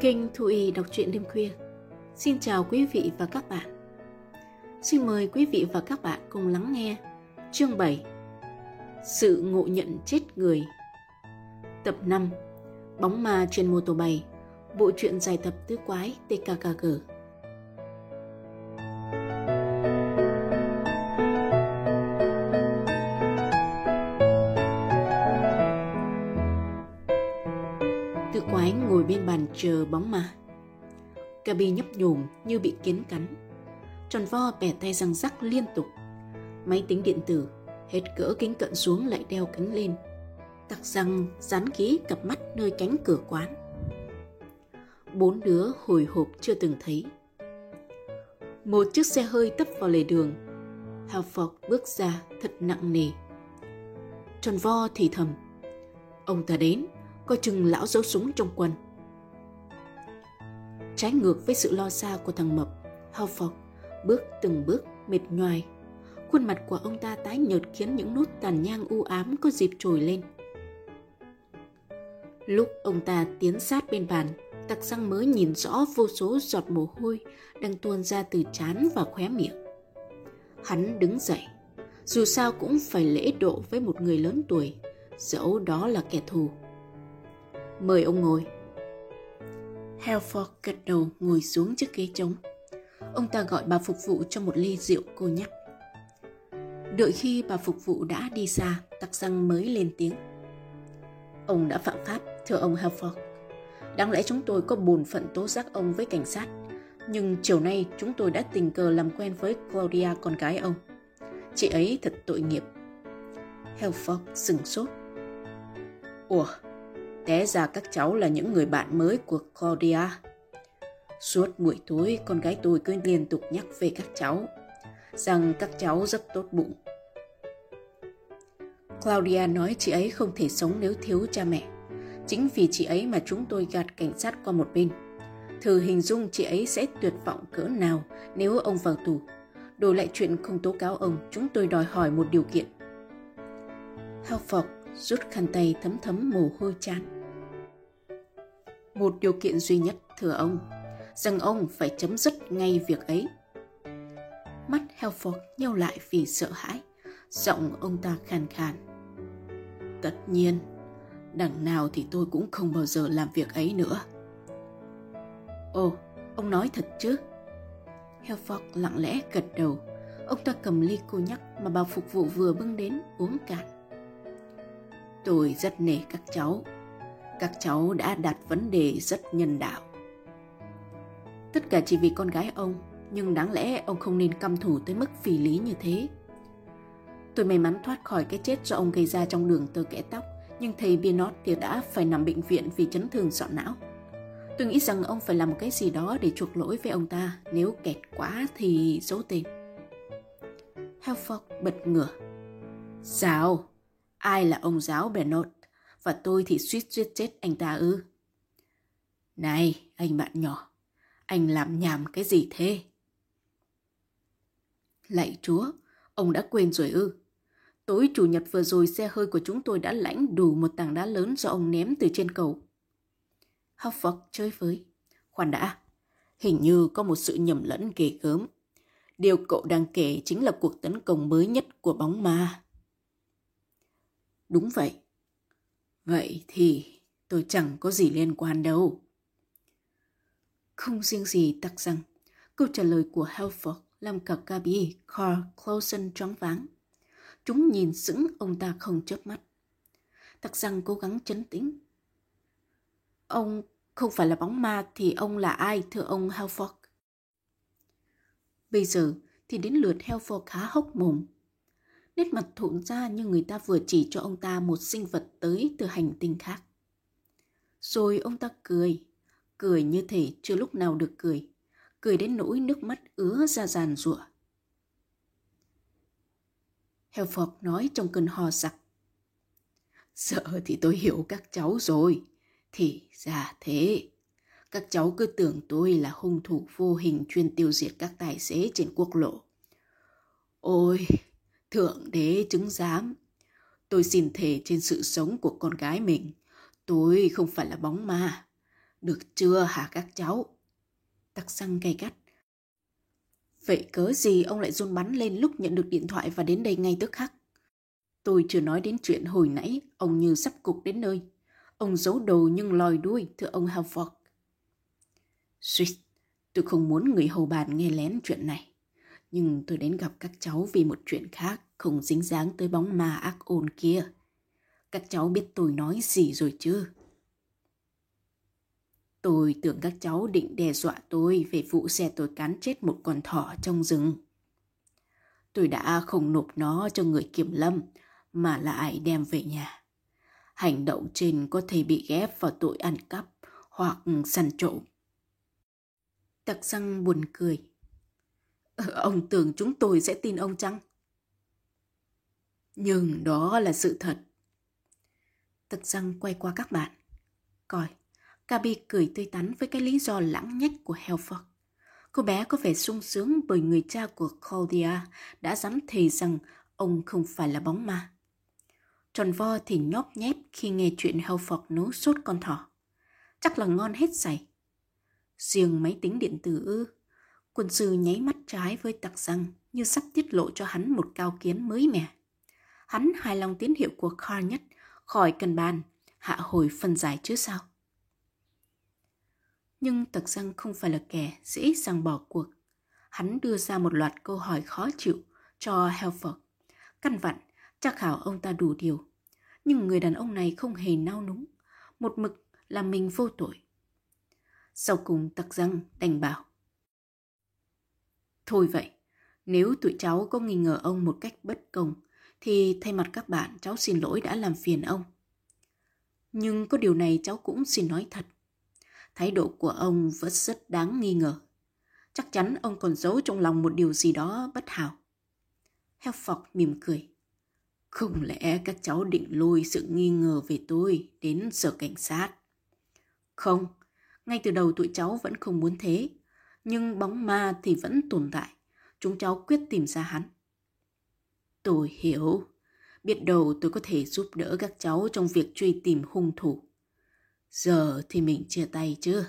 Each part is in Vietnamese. Kênh Thu Y đọc truyện đêm khuya. Xin chào quý vị và các bạn. Xin mời quý vị và các bạn cùng lắng nghe chương 7 Sự ngộ nhận chết người. Tập 5 Bóng ma trên mô tô bay, bộ truyện dài tập Tứ quái TKKG. Tứ quái ngồi bên bàn chờ bóng ma. Gabi nhấp nhổm như bị kiến cắn. Tròn Vo bẻ tay răng rắc liên tục. Máy tính điện tử hết cỡ kính cận xuống lại đeo kính lên, tặc răng dán ký cặp mắt nơi cánh cửa quán. Bốn đứa hồi hộp chưa từng thấy. Một chiếc xe hơi tấp vào lề đường. Hellfork bước ra thật nặng nề. Tròn Vo thì thầm: ông ta đến, coi chừng lão giấu súng trong quần. Trái ngược với sự lo xa của thằng mập, Hellfork bước từng bước mệt nhoài. Khuôn mặt của ông ta tái nhợt khiến những nốt tàn nhang u ám có dịp trồi lên. Lúc ông ta tiến sát bên bàn, tặc răng mới nhìn rõ vô số giọt mồ hôi đang tuôn ra từ trán và khóe miệng. Hắn đứng dậy, dù sao cũng phải lễ độ với một người lớn tuổi, dẫu đó là kẻ thù. Mời ông ngồi. Hellfork gật đầu ngồi xuống chiếc ghế trống. Ông ta gọi bà phục vụ cho một ly rượu cô nhắc. Đợi khi bà phục vụ đã đi xa, tặc răng mới lên tiếng: ông đã phạm pháp, thưa ông Hellfork. Đáng lẽ chúng tôi có bổn phận tố giác ông với cảnh sát, nhưng chiều nay chúng tôi đã tình cờ làm quen với Claudia, con gái ông. Chị ấy thật tội nghiệp. Hellfork sững sốt. Ủa, té ra các cháu là những người bạn mới của Claudia. Suốt buổi tối con gái tôi cứ liên tục nhắc về các cháu, rằng các cháu rất tốt bụng. Claudia nói chị ấy không thể sống nếu thiếu cha mẹ. Chính vì chị ấy mà chúng tôi gạt cảnh sát qua một bên. Thử hình dung chị ấy sẽ tuyệt vọng cỡ nào nếu ông vào tù. Đổi lại chuyện không tố cáo ông, chúng tôi đòi hỏi một điều kiện. Hellfork rút khăn tay thấm thấm mồ hôi trán. Một điều kiện duy nhất, thưa ông, rằng ông phải chấm dứt ngay việc ấy. Mắt Hellfork nheo lại vì sợ hãi. Giọng ông ta khàn khàn: tất nhiên, đằng nào thì tôi cũng không bao giờ làm việc ấy nữa. Ồ, ông nói thật chứ? Hellfork lặng lẽ gật đầu. Ông ta cầm ly cô nhắc mà bà phục vụ vừa bưng đến uống cạn. Tôi rất nể các cháu. Các cháu đã đặt vấn đề rất nhân đạo. Tất cả chỉ vì con gái ông, nhưng đáng lẽ ông không nên căm thù tới mức phỉ lý như thế. Tôi may mắn thoát khỏi cái chết do ông gây ra trong đường tơ kẽ tóc, nhưng thầy Bernot thì đã phải nằm bệnh viện vì chấn thương sọ não. Tôi nghĩ rằng ông phải làm một cái gì đó để chuộc lỗi với ông ta, nếu kẹt quá thì giấu tên. Hellfork bật ngửa. Giáo? Ai là ông giáo Bernot? Và tôi thì suýt giết chết anh ta ư? Này, anh bạn nhỏ, anh làm nhảm cái gì thế? Lạy Chúa, ông đã quên rồi ư? Tối chủ nhật vừa rồi xe hơi của chúng tôi đã lãnh đủ một tảng đá lớn do ông ném từ trên cầu. Hellfork chơi với. Khoan đã, hình như có một sự nhầm lẫn ghê gớm. Điều cậu đang kể chính là cuộc tấn công mới nhất của bóng ma. Đúng vậy. Vậy thì tôi chẳng có gì liên quan đâu. Không riêng gì tặc rằng, câu trả lời của Hellfork làm cả Gabi, Carl, Colson choáng váng. Chúng nhìn sững ông ta không chớp mắt. Tặc răng cố gắng trấn tĩnh. Ông không phải là bóng ma thì ông là ai, thưa ông Hellfork? Bây giờ thì đến lượt Hellfork khá hốc mồm. Nét mặt thụn ra như người ta vừa chỉ cho ông ta một sinh vật tới từ hành tinh khác. Rồi ông ta cười. Cười như thể chưa lúc nào được cười. Cười đến nỗi nước mắt ứa ra giàn giụa. Hellfork nói trong cơn ho sặc. Sợ thì tôi hiểu các cháu rồi. Thì ra thế. Các cháu cứ tưởng tôi là hung thủ vô hình chuyên tiêu diệt các tài xế trên quốc lộ. Ôi, thượng đế chứng giám. Tôi xin thề trên sự sống của con gái mình, tôi không phải là bóng ma. Được chưa hả các cháu? Tặc xăng gay gắt. Vậy cớ gì ông lại run bắn lên lúc nhận được điện thoại và đến đây ngay tức khắc? Tôi chưa nói đến chuyện hồi nãy, ông như sắp cục đến nơi. Ông giấu đầu nhưng lòi đuôi, thưa ông Hellfork. Suýt, tôi không muốn người hầu bàn nghe lén chuyện này. Nhưng tôi đến gặp các cháu vì một chuyện khác, không dính dáng tới bóng ma ác ôn kia. Các cháu biết tôi nói gì rồi chứ? Tôi tưởng các cháu định đe dọa tôi về vụ xe tôi cán chết một con thỏ trong rừng. Tôi đã không nộp nó cho người kiểm lâm, mà lại đem về nhà. Hành động trên có thể bị ghép vào tội ăn cắp hoặc săn trộm. Tặc xăng buồn cười. Ông tưởng chúng tôi sẽ tin ông chăng? Nhưng đó là sự thật. Tặc xăng quay qua các bạn. Coi, Gabi cười tươi tắn với cái lý do lãng nhách của Hellfork. Cô bé có vẻ sung sướng bởi người cha của Claudia đã dám thề rằng ông không phải là bóng ma. Tròn Vo thì nhóp nhép khi nghe chuyện Hellfork nấu sốt con thỏ. Chắc là ngon hết sảy. Riêng máy tính điện tử ư? Quân sư nháy mắt trái với tặc xăng như sắp tiết lộ cho hắn một cao kiến mới mẻ. Hắn hài lòng tín hiệu của Carl nhất, khỏi cần bàn, hạ hồi phần giải chứ sao. Nhưng tặc xăng không phải là kẻ dễ dàng bỏ cuộc. Hắn đưa ra một loạt câu hỏi khó chịu cho Hellfork. Căn vặn, tra khảo ông ta đủ điều. Nhưng người đàn ông này không hề nao núng, một mực là mình vô tội. Sau cùng tặc răng đành bảo. Thôi vậy, nếu tụi cháu có nghi ngờ ông một cách bất công, thì thay mặt các bạn cháu xin lỗi đã làm phiền ông. Nhưng có điều này cháu cũng xin nói thật. Thái độ của ông vẫn rất đáng nghi ngờ. Chắc chắn ông còn giấu trong lòng một điều gì đó bất hảo. Hellfork mỉm cười. Không lẽ các cháu định lôi sự nghi ngờ về tôi đến sở cảnh sát? Không, ngay từ đầu tụi cháu vẫn không muốn thế. Nhưng bóng ma thì vẫn tồn tại. Chúng cháu quyết tìm ra hắn. Tôi hiểu. Biết đâu tôi có thể giúp đỡ các cháu trong việc truy tìm hung thủ. Giờ thì mình chia tay chứ.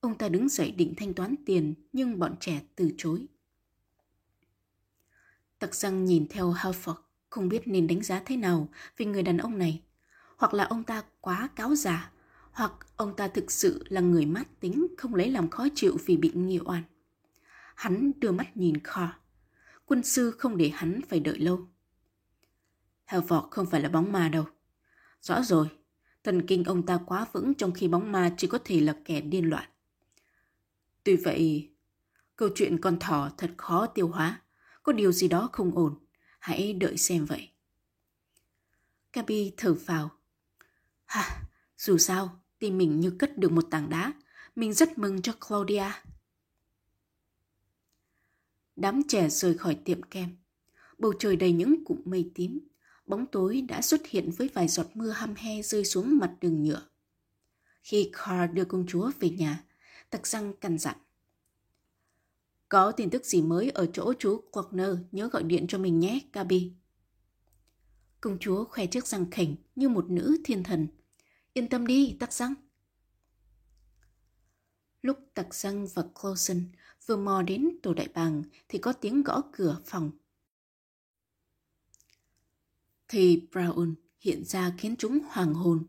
Ông ta đứng dậy định thanh toán tiền, nhưng bọn trẻ từ chối. Tặc xăng nhìn theo Hellfork, không biết nên đánh giá thế nào về người đàn ông này. Hoặc là ông ta quá cáo già, hoặc ông ta thực sự là người mát tính, không lấy làm khó chịu vì bị nghi oan. Hắn đưa mắt nhìn Carl. Quân sư không để hắn phải đợi lâu. Hellfork không phải là bóng ma đâu. Rõ rồi, thần kinh ông ta quá vững, trong khi bóng ma chỉ có thể là kẻ điên loạn. Tuy vậy, câu chuyện con thỏ thật khó tiêu hóa. Có điều gì đó không ổn. Hãy đợi xem vậy. Gabi thở phào. Dù sao, tim mình như cất được một tảng đá. Mình rất mừng cho Claudia. Đám trẻ rời khỏi tiệm kem. Bầu trời đầy những cụm mây tím. Bóng tối đã xuất hiện với vài giọt mưa hăm he rơi xuống mặt đường nhựa. Khi Carl đưa công chúa về nhà, tặc răng căn dặn. Có tin tức gì mới ở chỗ chú Quagner nhớ gọi điện cho mình nhé, Gabi. Công chúa khoe chiếc răng khểnh như một nữ thiên thần. Yên tâm đi, tặc răng. Lúc tặc răng và Colson vừa mò đến tổ đại bàng thì có tiếng gõ cửa phòng. Thì Brown hiện ra khiến chúng hoàng hồn,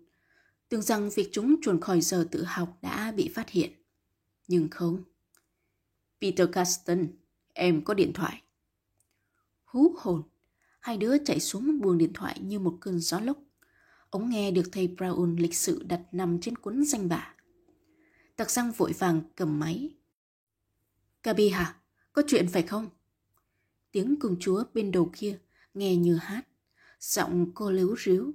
tưởng rằng việc chúng chuồn khỏi giờ tự học đã bị phát hiện. Nhưng không. Peter Carsten, em có điện thoại. Hú hồn, hai đứa chạy xuống buông điện thoại như một cơn gió lốc. Ống nghe được thầy Brown lịch sự đặt nằm trên cuốn danh bạ. Tặc răng vội vàng cầm máy. Gabi hả? Có chuyện phải không? Tiếng công chúa bên đầu kia nghe như hát. Giọng cô líu ríu.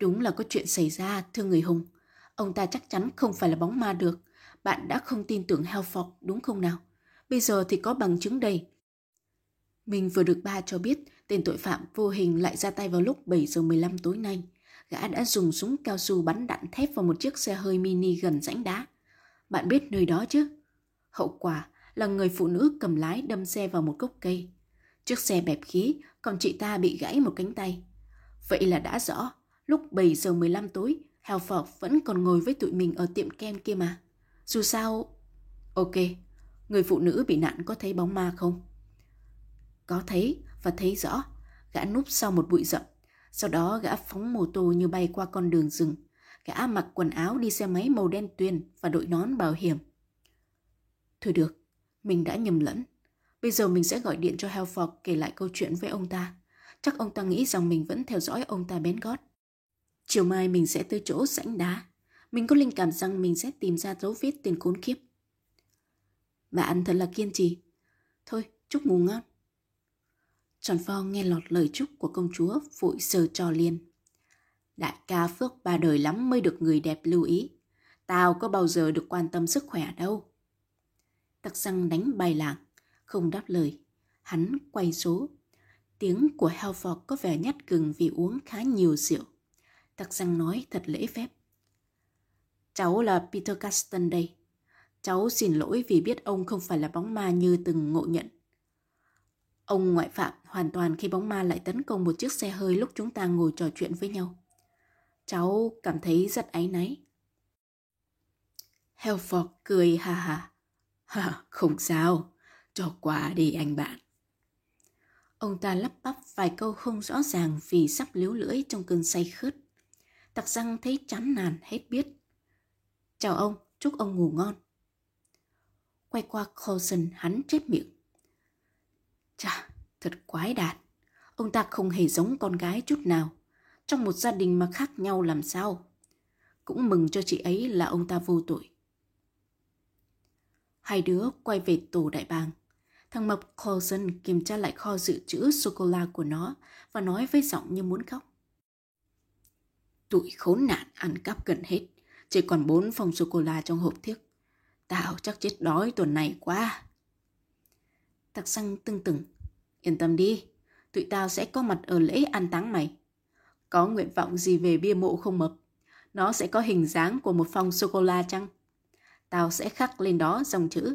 Đúng là có chuyện xảy ra, thưa người hùng. Ông ta chắc chắn không phải là bóng ma được. Bạn đã không tin tưởng Hellfork, đúng không nào? Bây giờ thì có bằng chứng đây. Mình vừa được ba cho biết, tên tội phạm vô hình lại ra tay vào lúc 7 giờ 15 tối nay. Gã đã dùng súng cao su bắn đạn thép vào một chiếc xe hơi mini gần rãnh đá. Bạn biết nơi đó chứ? Hậu quả là người phụ nữ cầm lái đâm xe vào một gốc cây. Chiếc xe bẹp khí, còn chị ta bị gãy một cánh tay. Vậy là đã rõ, lúc 7 giờ 15 tối, Hellfork vẫn còn ngồi với tụi mình ở tiệm kem kia mà. Dù sao... Ok, người phụ nữ bị nạn có thấy bóng ma không? Có thấy và thấy rõ. Gã núp sau một bụi rậm. Sau đó gã phóng mô tô như bay qua con đường rừng. Gã mặc quần áo đi xe máy màu đen tuyền và đội nón bảo hiểm. Thôi được, mình đã nhầm lẫn. Bây giờ mình sẽ gọi điện cho Hellfork kể lại câu chuyện với ông ta. Chắc ông ta nghĩ rằng mình vẫn theo dõi ông ta bén gót. Chiều mai mình sẽ tới chỗ rãnh đá. Mình có linh cảm rằng mình sẽ tìm ra dấu vết tên khốn kiếp. Bạn thật là kiên trì. Thôi, chúc ngủ ngon. Tròn Vo nghe lọt lời chúc của công chúa, vội sờ trò liền. Đại ca phước ba đời lắm mới được người đẹp lưu ý. Tao có bao giờ được quan tâm sức khỏe đâu. Tarzan đánh bài lảng, không đáp lời. Hắn quay số. Tiếng của Hellfork có vẻ nhát gừng vì uống khá nhiều rượu. Tarzan nói thật lễ phép. Cháu là Peter Carsten đây. Cháu xin lỗi vì biết ông không phải là bóng ma như từng ngộ nhận. Ông ngoại phạm hoàn toàn khi bóng ma lại tấn công một chiếc xe hơi lúc chúng ta ngồi trò chuyện với nhau. Cháu cảm thấy rất áy náy. Hellfork cười ha ha. Ha, không sao, cho qua đi anh bạn. Ông ta lắp bắp vài câu không rõ ràng vì sắp líu lưỡi trong cơn say khướt. Tarzan thấy chán nản hết biết. Chào ông, chúc ông ngủ ngon. Quay qua Colson, hắn chép miệng. Chà, thật quái đản. Ông ta không hề giống con gái chút nào. Trong một gia đình mà khác nhau làm sao. Cũng mừng cho chị ấy là ông ta vô tội. Hai đứa quay về tổ đại bàng. Thằng mập Colson kiểm tra lại kho dự trữ sô-cô-la của nó và nói với giọng như muốn khóc. Tụi khốn nạn ăn cắp gần hết. Chỉ còn 4 phong sô-cô-la trong hộp thiếc. Tao chắc chết đói tuần này quá. Tarzan tưng tửng. Yên tâm đi, tụi tao sẽ có mặt ở lễ an táng mày. Có nguyện vọng gì về bia mộ không mập? Nó sẽ có hình dáng của một phong sô-cô-la chăng? Tao sẽ khắc lên đó dòng chữ.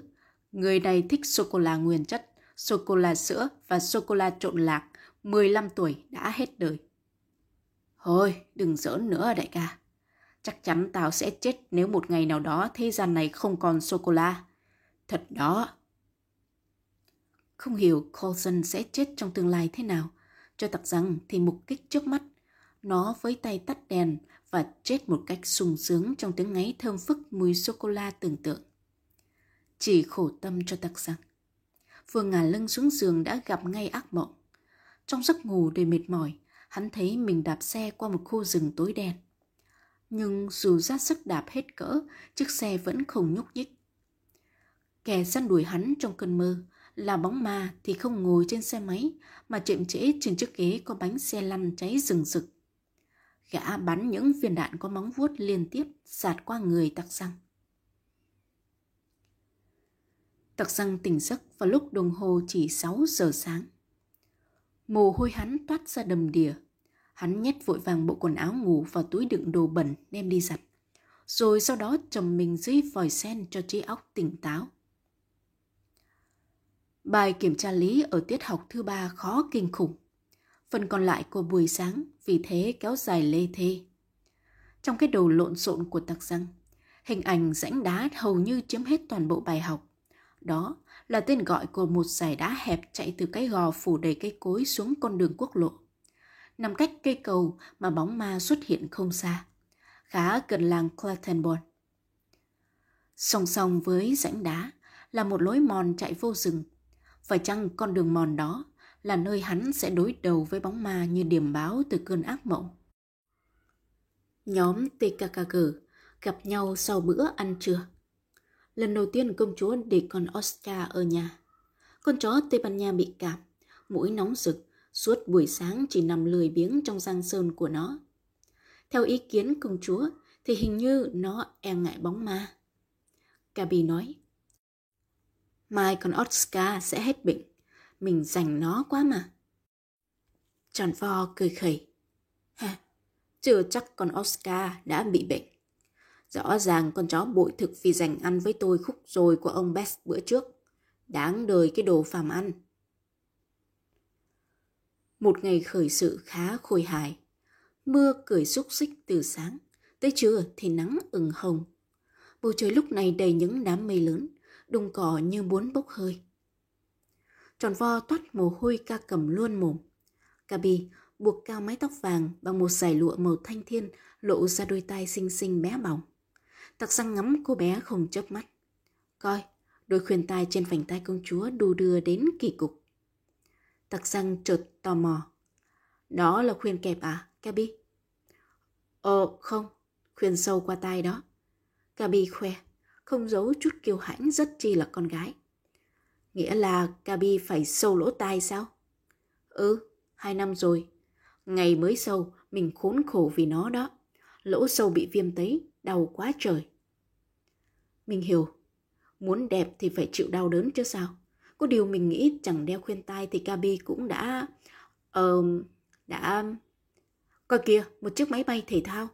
Người này thích sô-cô-la nguyên chất, sô-cô-la sữa và sô-cô-la trộn lạc, 15 tuổi đã hết đời. Thôi, đừng giỡn nữa đại ca. Chắc chắn tao sẽ chết nếu một ngày nào đó thế gian này không còn sô-cô-la. Thật đó. Không hiểu Colson sẽ chết trong tương lai thế nào. Cho Tarzan thì mục kích trước mắt. Nó với tay tắt đèn và chết một cách sung sướng trong tiếng ngáy thơm phức mùi sô-cô-la tưởng tượng. Chỉ khổ tâm cho Tarzan. Vừa ngả lưng xuống giường đã gặp ngay ác mộng. Trong giấc ngủ đầy mệt mỏi, hắn thấy mình đạp xe qua một khu rừng tối đen. Nhưng dù ra sức đạp hết cỡ, chiếc xe vẫn không nhúc nhích. Kẻ săn đuổi hắn trong cơn mơ là bóng ma thì không ngồi trên xe máy mà chậm trễ trên chiếc ghế có bánh xe lăn cháy rừng rực. Gã bắn những viên đạn có móng vuốt liên tiếp sạt qua người Tarzan. Tarzan tỉnh giấc vào lúc đồng hồ chỉ 6 giờ sáng. Mồ hôi hắn toát ra đầm đìa. Hắn nhét vội vàng bộ quần áo ngủ vào túi đựng đồ bẩn đem đi giặt, rồi sau đó trầm mình dưới vòi sen cho trí óc tỉnh táo. Bài kiểm tra lý ở tiết học thứ 3 khó kinh khủng. Phần còn lại của buổi sáng vì thế kéo dài lê thê. Trong cái đầu lộn xộn của Tarzan, hình ảnh rãnh đá hầu như chiếm hết toàn bộ bài học. Đó là tên gọi của một dải đá hẹp chạy từ cái gò phủ đầy cây cối xuống con đường quốc lộ. Nằm cách cây cầu mà bóng ma xuất hiện không xa, khá gần làng Clatenborn. Song song với rãnh đá là một lối mòn chạy vô rừng. Phải chăng con đường mòn đó là nơi hắn sẽ đối đầu với bóng ma như điểm báo từ cơn ác mộng? Nhóm TKKG gặp nhau sau bữa ăn trưa. Lần đầu tiên công chúa để con Oscar ở nhà. Con chó Tây Ban Nha bị cảm, mũi nóng rực, suốt buổi sáng chỉ nằm lười biếng trong giang sơn của nó. Theo ý kiến công chúa thì hình như nó e ngại bóng ma. Gabi nói, mai con Oscar sẽ hết bệnh, mình dành nó quá mà. Tròn Vo cười khẩy. Ha, chưa chắc con Oscar đã bị bệnh. Rõ ràng con chó bội thực vì dành ăn với tôi khúc rồi của ông Best bữa trước. Đáng đời cái đồ phàm ăn. Một ngày khởi sự khá khôi hài. Mưa cười xúc xích từ sáng, tới trưa thì nắng ửng hồng. Bầu trời lúc này đầy những đám mây lớn, đồng cỏ như muốn bốc hơi. Tròn Vo toát mồ hôi ca cầm luôn mồm. Gabi buộc cao mái tóc vàng bằng một dải lụa màu thanh thiên, lộ ra đôi tai xinh xinh bé bỏng. Tarzan ngắm cô bé không chớp mắt. Coi, đôi khuyên tai trên vành tai công chúa đu đưa đến kỳ cục. Tarzan chợt tò mò. Đó là khuyên kẹp à, Gabi? Ồ, không, khuyên sâu qua tai đó. Gabi khoe, không giấu chút kiêu hãnh rất chi là con gái. Nghĩa là Gabi phải sâu lỗ tai sao? Ừ, 2 năm rồi. Ngày mới sâu, mình khốn khổ vì nó đó. Lỗ sâu bị viêm tấy, đau quá trời. Mình hiểu. Muốn đẹp thì phải chịu đau đớn chứ sao. Có điều mình nghĩ chẳng đeo khuyên tai thì Gabi cũng đã... Coi kìa, một chiếc máy bay thể thao.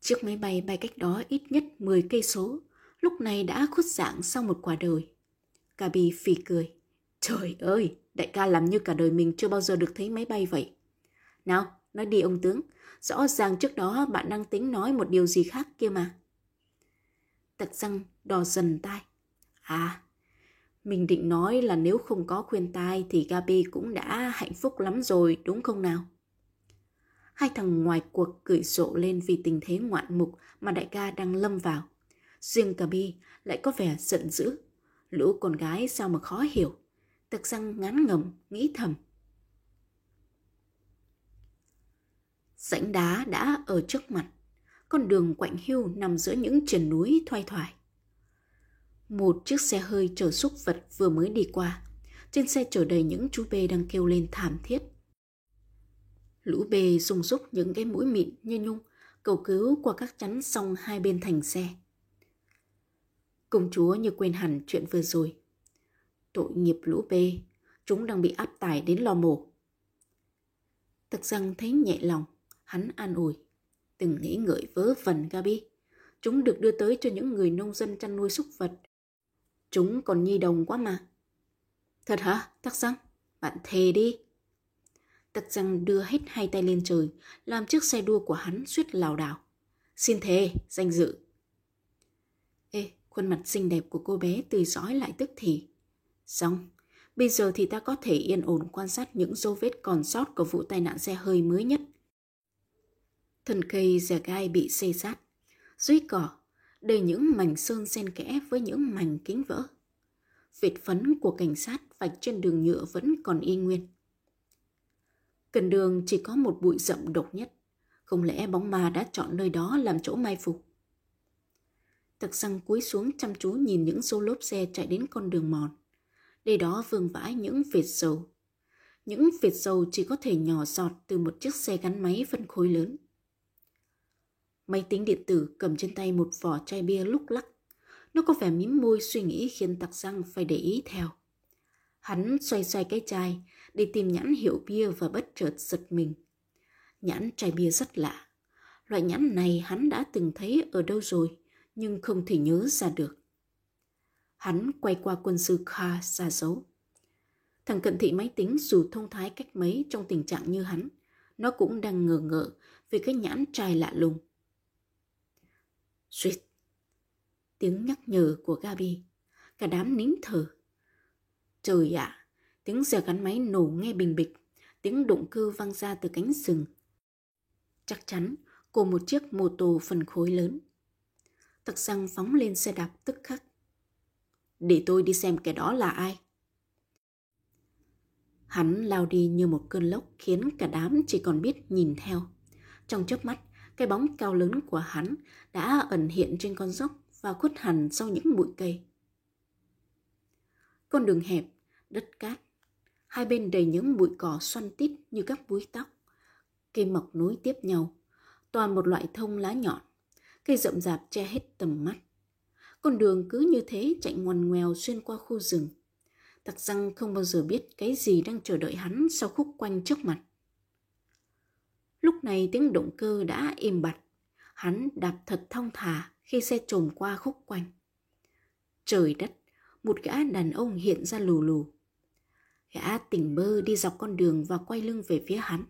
Chiếc máy bay bay cách đó ít nhất 10 cây số, lúc này đã khuất dạng sau một quả đời. Gabi phì cười. Trời ơi, đại ca làm như cả đời mình chưa bao giờ được thấy máy bay vậy. Nào, nói đi ông tướng, rõ ràng trước đó bạn đang tính nói một điều gì khác kia mà. Tarzan đỏ dần tai. À, mình định nói là nếu không có khuyên tai thì Gabi cũng đã hạnh phúc lắm rồi, đúng không nào? Hai thằng ngoài cuộc cười rộ lên vì tình thế ngoạn mục mà đại ca đang lâm vào. Riêng Gabi lại có vẻ giận dữ. Lũ con gái sao mà khó hiểu. Tarzan ngán ngẩm, nghĩ thầm. Rãnh đá đã ở trước mặt. Con đường quạnh hiu nằm giữa những triền núi thoai thoải. Một chiếc xe hơi chở súc vật vừa mới đi qua. Trên xe chở đầy những chú bê đang kêu lên thảm thiết. Lũ bê rung rúc những cái mũi mịn như nhung, cầu cứu qua các chắn song hai bên thành xe. Công chúa như quên hẳn chuyện vừa rồi. Tội nghiệp lũ bê, chúng đang bị áp tải đến lò mổ. Tarzan thấy nhẹ lòng, hắn an ủi. Từng nghĩ ngợi vớ vẩn Gabi. Chúng được đưa tới cho những người nông dân chăn nuôi súc vật. Chúng còn nhi đồng quá mà. Thật hả, Tarzan? Bạn thề đi. Tarzan đưa hết 2 tay lên trời, làm chiếc xe đua của hắn suýt lảo đảo. Xin thề, danh dự. Ê, khuôn mặt xinh đẹp của cô bé tươi rói lại tức thì. Xong, bây giờ thì ta có thể yên ổn quan sát những dấu vết còn sót của vụ tai nạn xe hơi mới nhất. Thân cây dẻ gai bị xê sát, dưới cỏ đầy những mảnh sơn xen kẽ với những mảnh kính vỡ. Vệt phấn của cảnh sát vạch trên đường nhựa vẫn còn y nguyên. Cần đường chỉ có một bụi rậm độc nhất, không lẽ bóng ma đã chọn nơi đó làm chỗ mai phục? Tarzan cúi xuống chăm chú nhìn những xô lốp xe chạy đến con đường mòn. Đây đó vương vãi những vệt dầu. Những vệt dầu chỉ có thể nhỏ giọt từ một chiếc xe gắn máy phân khối lớn. Máy tính điện tử cầm trên tay một vỏ chai bia lúc lắc. Nó có vẻ mím môi suy nghĩ khiến Tarzan phải để ý theo. Hắn xoay cái chai để tìm nhãn hiệu bia và bất chợt giật mình. Nhãn chai bia rất lạ. Loại nhãn này hắn đã từng thấy ở đâu rồi, nhưng không thể nhớ ra được. Hắn quay qua quân sư Kha ra dấu. Thằng cận thị máy tính dù thông thái cách mấy trong tình trạng như hắn, nó cũng đang ngờ ngợ về cái nhãn chai lạ lùng. Suýt! Tiếng nhắc nhở của Gabi. Cả đám nín thở. Trời ạ! À, tiếng xe gắn máy nổ nghe bình bịch. Tiếng động cơ vang ra từ cánh rừng. Chắc chắn của một chiếc mô tô phân khối lớn. Tarzan phóng lên xe đạp tức khắc. Để tôi đi xem cái đó là ai. Hắn lao đi như một cơn lốc khiến cả đám chỉ còn biết nhìn theo. Trong chớp mắt, cái bóng cao lớn của hắn đã ẩn hiện trên con dốc và khuất hẳn sau những bụi cây. Con đường hẹp, đất cát, hai bên đầy những bụi cỏ xoăn tít như các búi tóc. Cây mọc nối tiếp nhau, toàn một loại thông lá nhọn, cây rậm rạp che hết tầm mắt. Con đường cứ như thế chạy ngoằn ngoèo xuyên qua khu rừng. Tarzan không bao giờ biết cái gì đang chờ đợi hắn sau khúc quanh trước mặt. Lúc này tiếng động cơ đã im bặt. Hắn đạp thật thong thả khi xe chồm qua khúc quanh. Trời đất, một gã đàn ông hiện ra lù lù. Gã tỉnh bơ đi dọc con đường và quay lưng về phía hắn.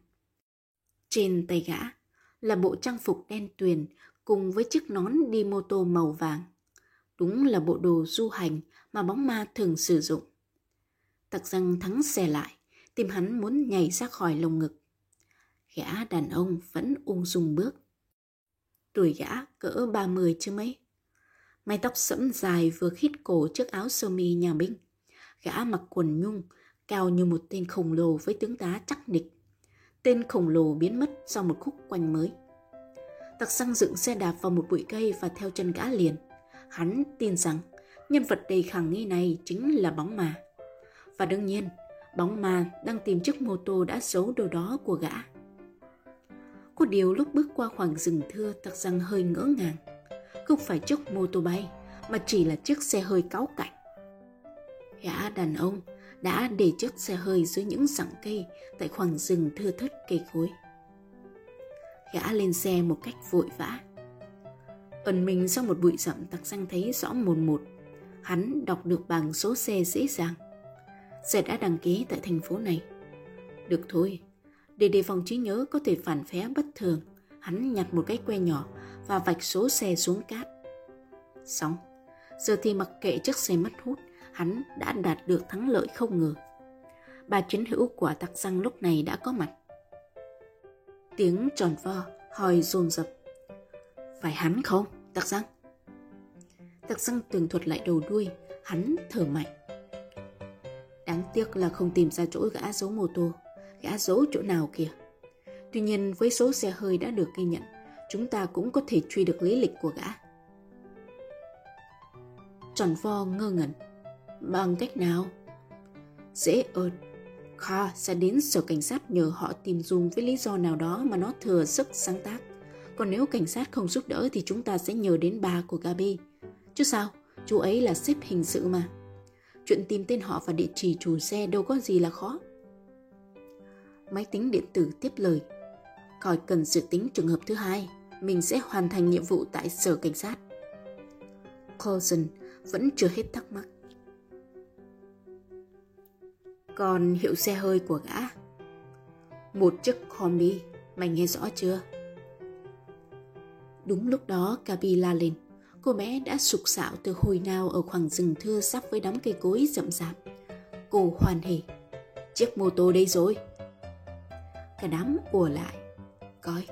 Trên tay gã là bộ trang phục đen tuyền cùng với chiếc nón đi mô tô màu vàng. Đúng là bộ đồ du hành mà bóng ma thường sử dụng. Tặc răng thắng xe lại, tim hắn muốn nhảy ra khỏi lồng ngực. Gã đàn ông vẫn ung dung bước. Tuổi gã cỡ 30 chứ mấy. Mái tóc sẫm dài vừa khít cổ trước áo sơ mi nhà binh. Gã mặc quần nhung, cao như một tên khổng lồ với tướng tá chắc nịch. Tên khổng lồ biến mất sau một khúc quanh mới. Tặc răng dựng xe đạp vào một bụi cây và theo chân gã liền. Hắn tin rằng nhân vật đầy khả nghi này chính là bóng ma. Và đương nhiên, bóng ma đang tìm chiếc mô tô đã giấu đồ đó của gã. Có điều lúc bước qua khoảng rừng thưa, Tặc răng hơi ngỡ ngàng. Không phải chiếc mô tô bay, mà chỉ là chiếc xe hơi cáu cảnh. Gã đàn ông đã để chiếc xe hơi dưới những rặng cây tại khoảng rừng thưa thớt cây cối. Gã lên xe một cách vội vã. Ẩn mình sau một bụi rậm, Tặc răng thấy rõ mồn một. Hắn đọc được bảng số xe dễ dàng. Xe đã đăng ký tại thành phố này. Được thôi, để đề phòng trí nhớ có thể phản phé bất thường, hắn nhặt một cái que nhỏ và vạch số xe xuống cát. Xong, giờ thì mặc kệ chiếc xe mất hút, hắn đã đạt được thắng lợi không ngờ. Bà chiến hữu của Tặc răng lúc này đã có mặt. Tiếng Tròn Vo hỏi dồn dập. Phải hắn không, Tặc răng? Tặc răng tường thuật lại đầu đuôi, hắn thở mạnh. Đáng tiếc là không tìm ra chỗ gã giấu mô tô. Gã giấu chỗ nào kìa? Tuy nhiên với số xe hơi đã được ghi nhận, chúng ta cũng có thể truy được lý lịch của gã. Tròn Vo ngơ ngẩn. Bằng cách nào? Dễ ợt. Kha sẽ đến sở cảnh sát nhờ họ tìm dùm với lý do nào đó mà nó thừa sức sáng tác. Còn nếu cảnh sát không giúp đỡ thì chúng ta sẽ nhờ đến bà của Gabi. Chứ sao, chú ấy là sếp hình sự mà. Chuyện tìm tên họ và địa chỉ chủ xe đâu có gì là khó. Máy tính điện tử tiếp lời. Khỏi cần dự tính trường hợp thứ hai, mình sẽ hoàn thành nhiệm vụ tại sở cảnh sát. Colson vẫn chưa hết thắc mắc. Còn hiệu xe hơi của gã? Một chiếc combi, mày nghe rõ chưa? Đúng lúc đó Gabi la lên. Cô bé đã sục sạo từ hồi nào ở khoảng rừng thưa sắp với đám cây cối rậm rạp. Cô hoan hỉ. Chiếc mô tô đây rồi. Cả đám ùa lại. Coi,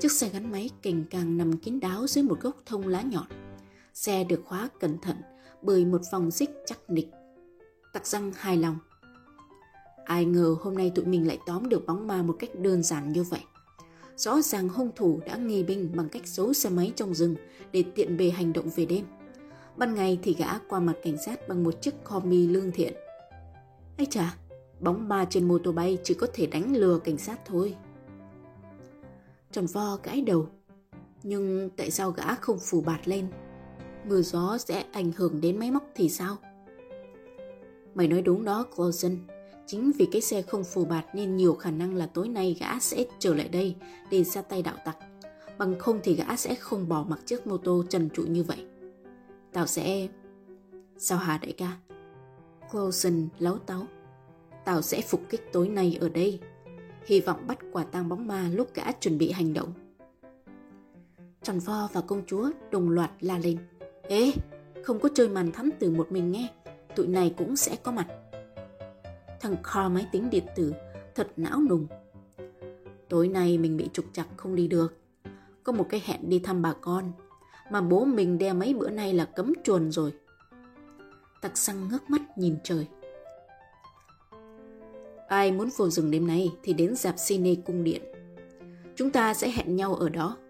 chiếc xe gắn máy cành càng nằm kín đáo dưới một gốc thông lá nhọn. Xe được khóa cẩn thận bởi một vòng xích chắc nịch. Tặc răng hài lòng. Ai ngờ hôm nay tụi mình lại tóm được bóng ma một cách đơn giản như vậy. Rõ ràng hung thủ đã nghi binh bằng cách giấu xe máy trong rừng để tiện bề hành động về đêm. Ban ngày thì gã qua mặt cảnh sát bằng một chiếc combi lương thiện. Ấy chà, bóng ma trên mô tô bay chỉ có thể đánh lừa cảnh sát thôi. Tròn Vo gãi đầu. Nhưng tại sao gã không phủ bạt lên? Mưa gió sẽ ảnh hưởng đến máy móc thì sao? Mày nói đúng đó, Claudia. Chính vì cái xe không phù bạt nên nhiều khả năng là tối nay gã sẽ trở lại đây để ra tay đạo tặc. Bằng không thì gã sẽ không bỏ mặc chiếc mô tô trần trụi như vậy. Tao sẽ... Sao hả đại ca? Colson láu táu. Tao sẽ phục kích tối nay ở đây. Hy vọng bắt quả tang bóng ma lúc gã chuẩn bị hành động. Tròn Vo và công chúa đồng loạt la lên. Ê, không có chơi màn thám tử một mình nghe. Tụi này cũng sẽ có mặt. Thằng Kho máy tính điện tử thật não nùng. Tối nay mình bị trục trặc không đi được. Có một cái hẹn đi thăm bà con mà bố mình đe mấy bữa nay là cấm chuồn rồi. Tặc răng ngước mắt nhìn trời. Ai muốn vô rừng đêm nay thì đến rạp cine cung điện. Chúng ta sẽ hẹn nhau ở đó.